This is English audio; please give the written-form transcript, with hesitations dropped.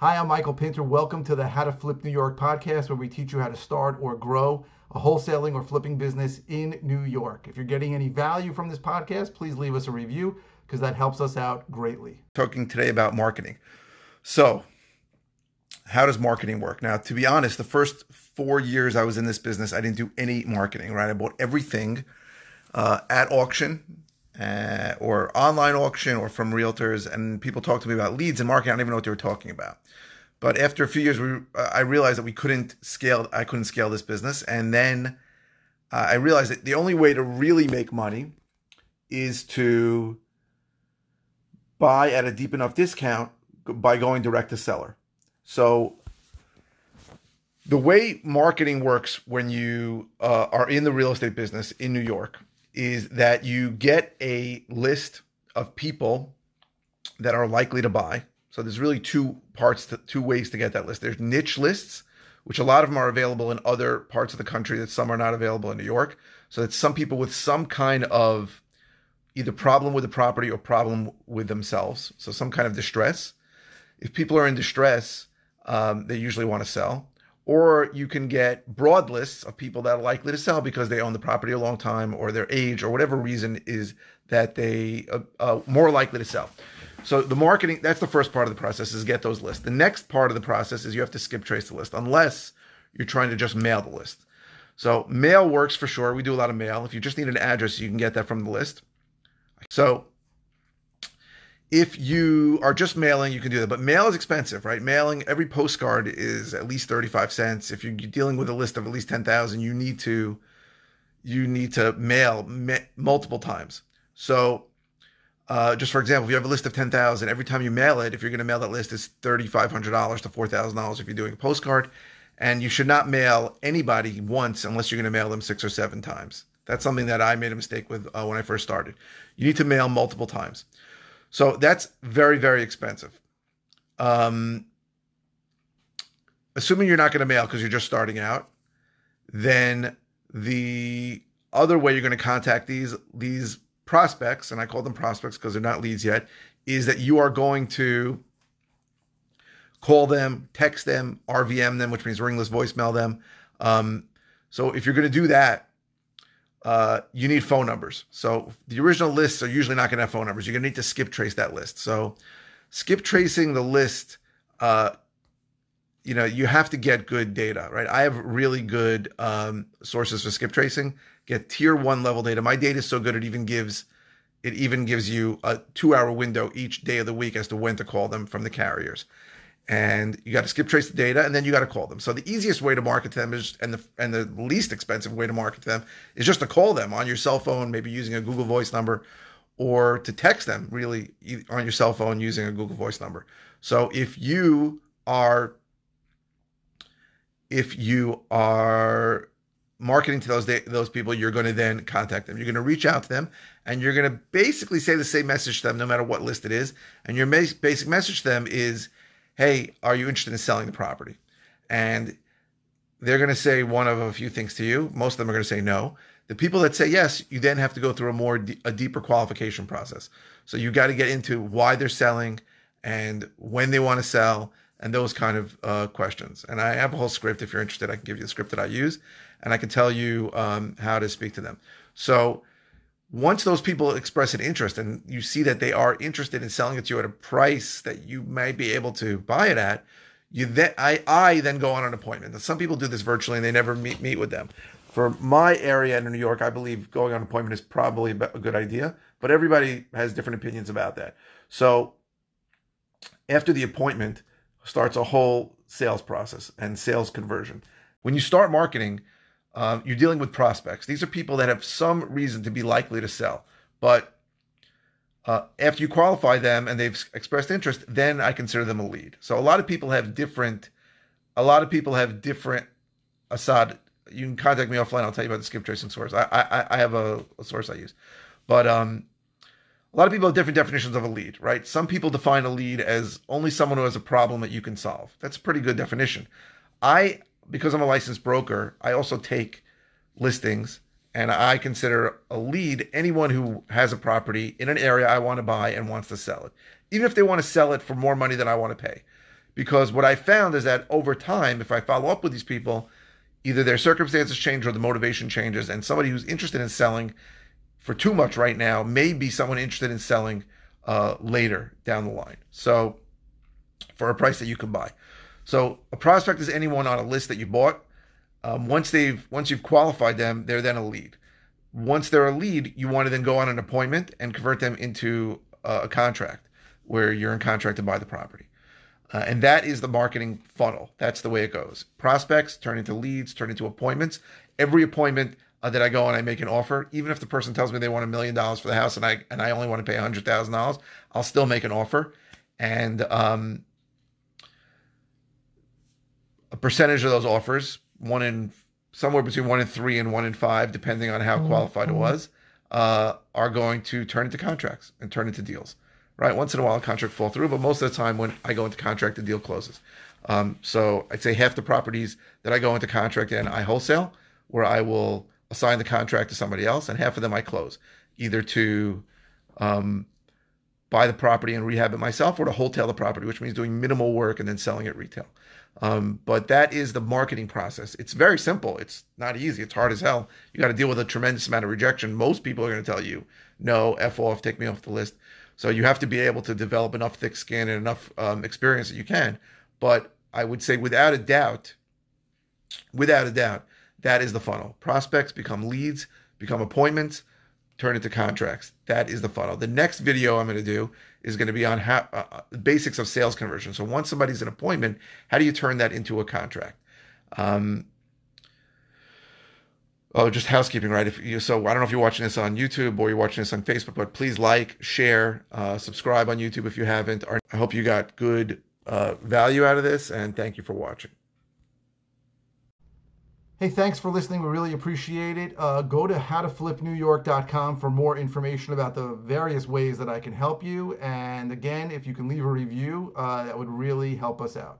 Hi, I'm Michael Pinter. Welcome to the How to Flip New York podcast, where we teach you how to start or grow a wholesaling or flipping business in New York. If you're getting any value from this podcast, please leave us a review because that helps us out greatly. Talking today about marketing. So how does marketing work? Now, to be honest, the first 4 years I was in this business, I didn't do any marketing, right? I bought everything at auction. Or online auction or from realtors, and people talk to me about leads and marketing. I don't even know what they were talking about. But after a few years, I realized that I couldn't scale this business. And then I realized that the only way to really make money is to buy at a deep enough discount by going direct to seller. So the way marketing works when you are in the real estate business in New York is that you get a list of people that are likely to buy. So there's really two ways to get that list. There's niche lists, which a lot of them are available in other parts of the country that some are not available in New York. So that's some people with some kind of either problem with the property or problem with themselves. So some kind of distress. If people are in distress, they usually want to sell. Or you can get broad lists of people that are likely to sell because they own the property a long time, or their age, or whatever reason is that they are more likely to sell. So the marketing, that's the first part of the process, is get those lists. The next part of the process is you have to skip trace the list, unless you're trying to just mail the list. So mail works for sure. We do a lot of mail. If you just need an address, you can get that from the list. So if you are just mailing, you can do that. But mail is expensive, right? Mailing, every postcard is at least 35 cents. If you're dealing with a list of at least 10,000, you need to mail multiple times. So just for example, if you have a list of 10,000, every time you mail it, if you're going to mail that list, it's $3,500 to $4,000 if you're doing a postcard. And you should not mail anybody once unless you're going to mail them 6 or 7 times. That's something that I made a mistake with when I first started. You need to mail multiple times. So that's very, very expensive. Assuming you're not going to mail because you're just starting out, then the other way you're going to contact these prospects, and I call them prospects because they're not leads yet, is that you are going to call them, text them, RVM them, which means ringless voicemail them. So if you're going to do that, you need phone numbers. So the original lists are usually not going to have phone numbers. You're going to need to skip trace that list. So skip tracing the list, you have to get good data, right? I have really good sources for skip tracing. Get tier 1 level data. My data is so good it even gives you a 2-hour window each day of the week as to when to call them from the carriers. And you got to skip trace the data, and then you got to call them. So the easiest way to market to them and the least expensive way to market to them is just to call them on your cell phone, maybe using a Google Voice number, or to text them really on your cell phone using a Google Voice number. So if you are marketing to those people, you're going to then contact them. You're going to reach out to them, and you're going to basically say the same message to them no matter what list it is. And your basic message to them is, hey, are you interested in selling the property? And they're going to say one of a few things to you. Most of them are going to say no. The people that say yes, you then have to go through a deeper qualification process. So you got to get into why they're selling and when they want to sell and those kind of questions. And I have a whole script. If you're interested, I can give you the script that I use, and I can tell you how to speak to them. So once those people express an interest and you see that they are interested in selling it to you at a price that you might be able to buy it at, I then go on an appointment. And some people do this virtually and they never meet with them. For my area in New York, I believe going on an appointment is probably a good idea, but everybody has different opinions about that. So after the appointment starts a whole sales process and sales conversion. When you start marketing, you're dealing with prospects. These are people that have some reason to be likely to sell. But after you qualify them and they've expressed interest, then I consider them a lead. So a lot of people have different Assad. You can contact me offline. I'll tell you about the skip tracing source. I have a source I use. But a lot of people have different definitions of a lead, right? Some people define a lead as only someone who has a problem that you can solve. That's a pretty good definition. Because I'm a licensed broker, I also take listings, and I consider a lead anyone who has a property in an area I want to buy and wants to sell it, even if they want to sell it for more money than I want to pay. Because what I found is that over time, if I follow up with these people, either their circumstances change or the motivation changes. And somebody who's interested in selling for too much right now may be someone interested in selling later down the line. So for a price that you can buy. So a prospect is anyone on a list that you bought. Once you've qualified them, they're then a lead. Once they're a lead, you want to then go on an appointment and convert them into a contract where you're in contract to buy the property. And that is the marketing funnel. That's the way it goes. Prospects turn into leads, turn into appointments. Every appointment that I go on, I make an offer. Even if the person tells me they want $1 million for the house and I only want to pay $100,000, I'll still make an offer. And a percentage of those offers, somewhere between 1 in 3 and 1 in 5, depending on how qualified it was, are going to turn into contracts and turn into deals. Right? Once in a while, a contract falls through, but most of the time when I go into contract, the deal closes. So I'd say half the properties that I go into contract in, I wholesale, where I will assign the contract to somebody else, and half of them I close, either to buy the property and rehab it myself or to wholesale the property, which means doing minimal work and then selling it retail. But that is the marketing process. It's very simple. It's not easy. It's hard as hell. You got to deal with a tremendous amount of rejection. Most people are going to tell you, no, F off, take me off the list. So you have to be able to develop enough thick skin and enough experience that you can. But I would say without a doubt, that is the funnel. Prospects become leads, become appointments, turn into contracts. That is the funnel. The next video I'm going to do is going to be on how, basics of sales conversion. So once somebody's an appointment, how do you turn that into a contract? Just housekeeping, right? So I don't know if you're watching this on YouTube or you're watching this on Facebook, but please like, share, subscribe on YouTube if you haven't. I hope you got good value out of this, and thank you for watching. Hey, thanks for listening. We really appreciate it. Go to howtoflipnewyork.com for more information about the various ways that I can help you. And again, if you can leave a review, that would really help us out.